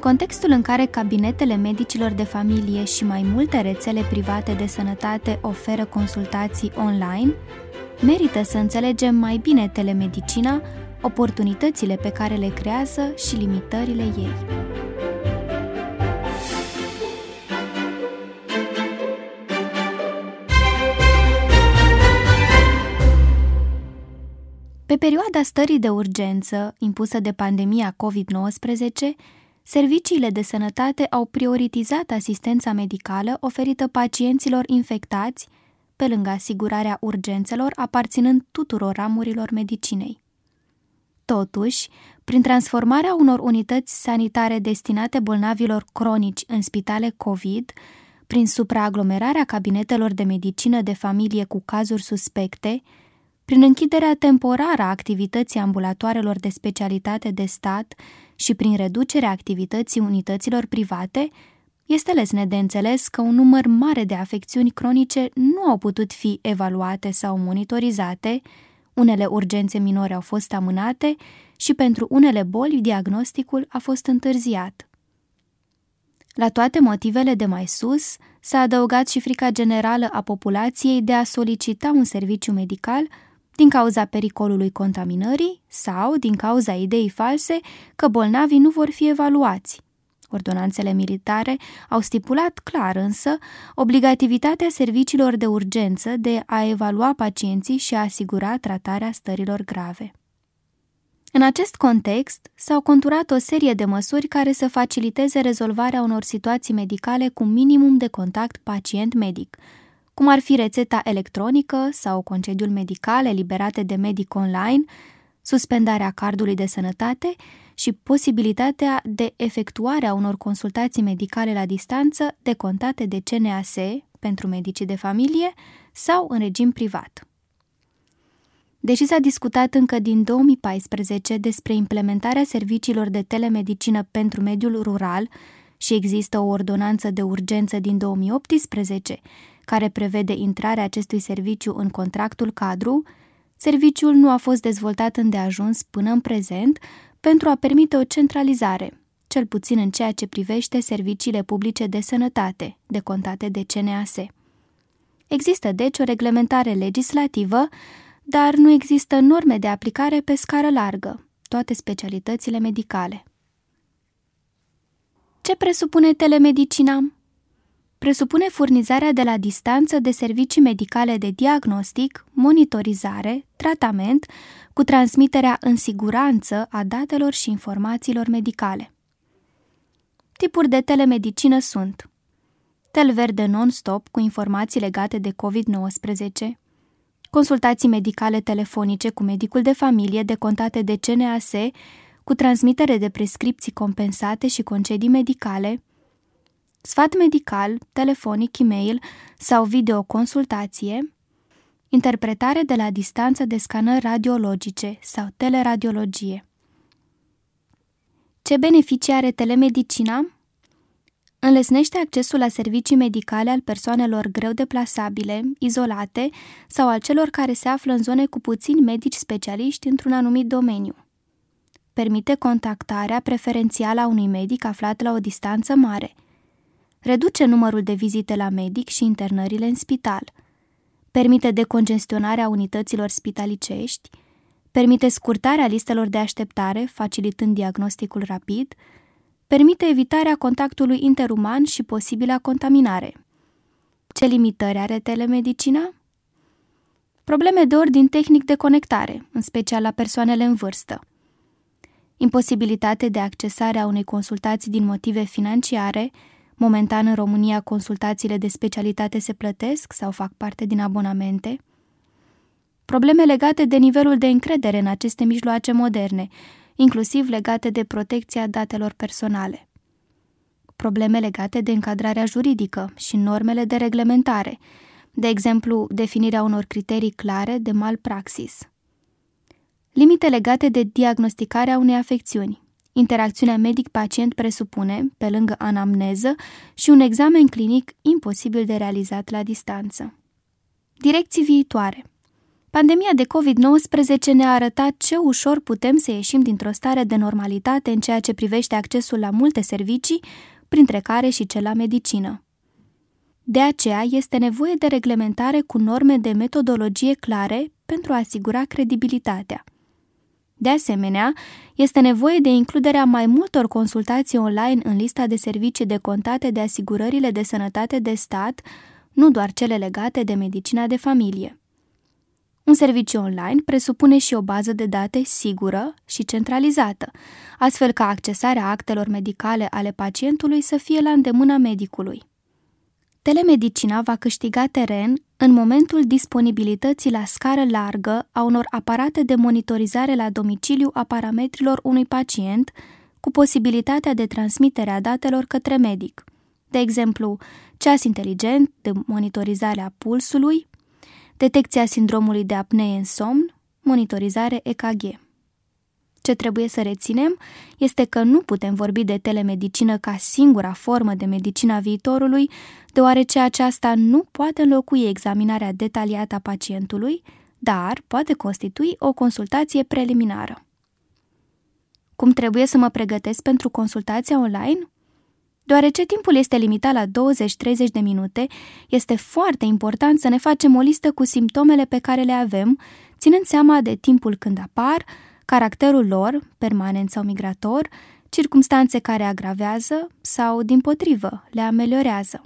contextul în care cabinetele medicilor de familie și mai multe rețele private de sănătate oferă consultații online, merită să înțelegem mai bine telemedicina, oportunitățile pe care le creează și limitările ei. Pe perioada stării de urgență, impusă de pandemia COVID-19, serviciile de sănătate au prioritizat asistența medicală oferită pacienților infectați, pe lângă asigurarea urgențelor aparținând tuturor ramurilor medicinei. Totuși, prin transformarea unor unități sanitare destinate bolnavilor cronici în spitale COVID, prin supraaglomerarea cabinetelor de medicină de familie cu cazuri suspecte, prin închiderea temporară a activității ambulatoarelor de specialitate de stat și prin reducerea activității unităților private, este lesne de înțeles că un număr mare de afecțiuni cronice nu au putut fi evaluate sau monitorizate, unele urgențe minore au fost amânate și pentru unele boli diagnosticul a fost întârziat. La toate motivele de mai sus, s-a adăugat și frica generală a populației de a solicita un serviciu medical din cauza pericolului contaminării sau din cauza ideii false că bolnavii nu vor fi evaluați. Ordonanțele militare au stipulat clar însă obligativitatea serviciilor de urgență de a evalua pacienții și a asigura tratarea stărilor grave. În acest context, s-au conturat o serie de măsuri care să faciliteze rezolvarea unor situații medicale cu minimum de contact pacient-medic, cum ar fi rețeta electronică sau concediul medical eliberate de medic online, suspendarea cardului de sănătate și posibilitatea de efectuarea unor consultații medicale la distanță decontate de CNAS pentru medicii de familie sau în regim privat. Deși s-a discutat încă din 2014 despre implementarea serviciilor de telemedicină pentru mediul rural și există o ordonanță de urgență din 2018 care prevede intrarea acestui serviciu în contractul cadru, serviciul nu a fost dezvoltat îndeajuns până în prezent pentru a permite o centralizare, cel puțin în ceea ce privește serviciile publice de sănătate, decontate de CNAS. Există deci o reglementare legislativă, dar nu există norme de aplicare pe scară largă, toate specialitățile medicale. Ce presupune telemedicina? Presupune furnizarea de la distanță de servicii medicale de diagnostic, monitorizare, tratament, cu transmiterea în siguranță a datelor și informațiilor medicale. Tipuri de telemedicină sunt: tel verde non-stop cu informații legate de COVID-19, consultații medicale telefonice cu medicul de familie decontate de CNAS, cu transmitere de prescripții compensate și concedii medicale, sfat medical, telefonic, e-mail sau videoconsultație, interpretare de la distanță de scanări radiologice sau teleradiologie. Ce beneficii are telemedicina? Înlesnește accesul la servicii medicale al persoanelor greu deplasabile, izolate sau al celor care se află în zone cu puțini medici specialiști într-un anumit domeniu. Permite contactarea preferențială a unui medic aflat la o distanță mare. Reduce numărul de vizite la medic și internările în spital. Permite decongestionarea unităților spitalicești. Permite scurtarea listelor de așteptare, facilitând diagnosticul rapid. Permite evitarea contactului interuman și posibila contaminare. Ce limitări are telemedicina? Probleme de ordin tehnic de conectare, în special la persoanele în vârstă. Imposibilitate de accesare a unei consultații din motive financiare. Momentan în România consultațiile de specialitate se plătesc sau fac parte din abonamente. Probleme legate de nivelul de încredere în aceste mijloace moderne, inclusiv legate de protecția datelor personale. Probleme legate de încadrarea juridică și normele de reglementare, de exemplu, definirea unor criterii clare de malpraxis. Limite legate de diagnosticarea unei afecțiuni. Interacțiunea medic-pacient presupune, pe lângă anamneză, și un examen clinic imposibil de realizat la distanță. Direcții viitoare. Pandemia de COVID-19 ne-a arătat ce ușor putem să ieșim dintr-o stare de normalitate în ceea ce privește accesul la multe servicii, printre care și cel la medicină. De aceea este nevoie de reglementare cu norme de metodologie clare pentru a asigura credibilitatea. De asemenea, este nevoie de includerea mai multor consultații online în lista de servicii decontate de asigurările de sănătate de stat, nu doar cele legate de medicina de familie. Un serviciu online presupune și o bază de date sigură și centralizată, astfel ca accesarea actelor medicale ale pacientului să fie la îndemâna medicului. Telemedicina va câștiga teren în momentul disponibilității la scară largă a unor aparate de monitorizare la domiciliu a parametrilor unui pacient, cu posibilitatea de transmitere a datelor către medic, de exemplu, ceas inteligent de monitorizare a pulsului, detecția sindromului de apnee în somn, monitorizare EKG. Ce trebuie să reținem este că nu putem vorbi de telemedicină ca singura formă de medicina viitorului, deoarece aceasta nu poate înlocui examinarea detaliată a pacientului, dar poate constitui o consultație preliminară. Cum trebuie să mă pregătesc pentru consultația online? Deoarece timpul este limitat la 20-30 de minute, este foarte important să ne facem o listă cu simptomele pe care le avem, ținând seama de timpul când apar, caracterul lor, permanent sau migrator, circumstanțe care agravează sau, dimpotrivă, le ameliorează.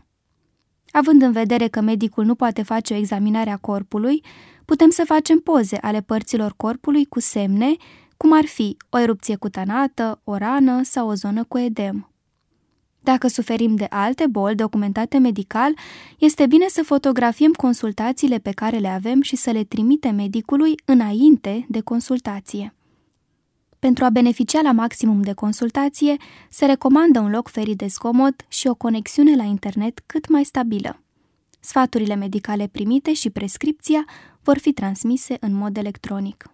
Având în vedere că medicul nu poate face o examinare a corpului, putem să facem poze ale părților corpului cu semne, cum ar fi o erupție cutanată, o rană sau o zonă cu edem. Dacă suferim de alte boli documentate medical, este bine să fotografiem consultațiile pe care le avem și să le trimitem medicului înainte de consultație. Pentru a beneficia la maximum de consultație, se recomandă un loc ferit de zgomot și o conexiune la internet cât mai stabilă. Sfaturile medicale primite și prescripția vor fi transmise în mod electronic.